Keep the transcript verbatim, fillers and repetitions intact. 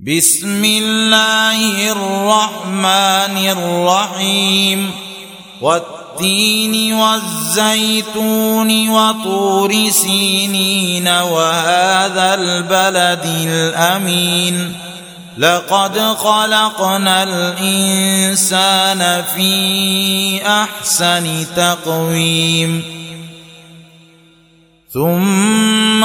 بسم الله الرحمن الرحيم والتين والزيتون وطور سينين وهذا البلد الأمين لقد خلقنا الإنسان في أحسن تقويم ثم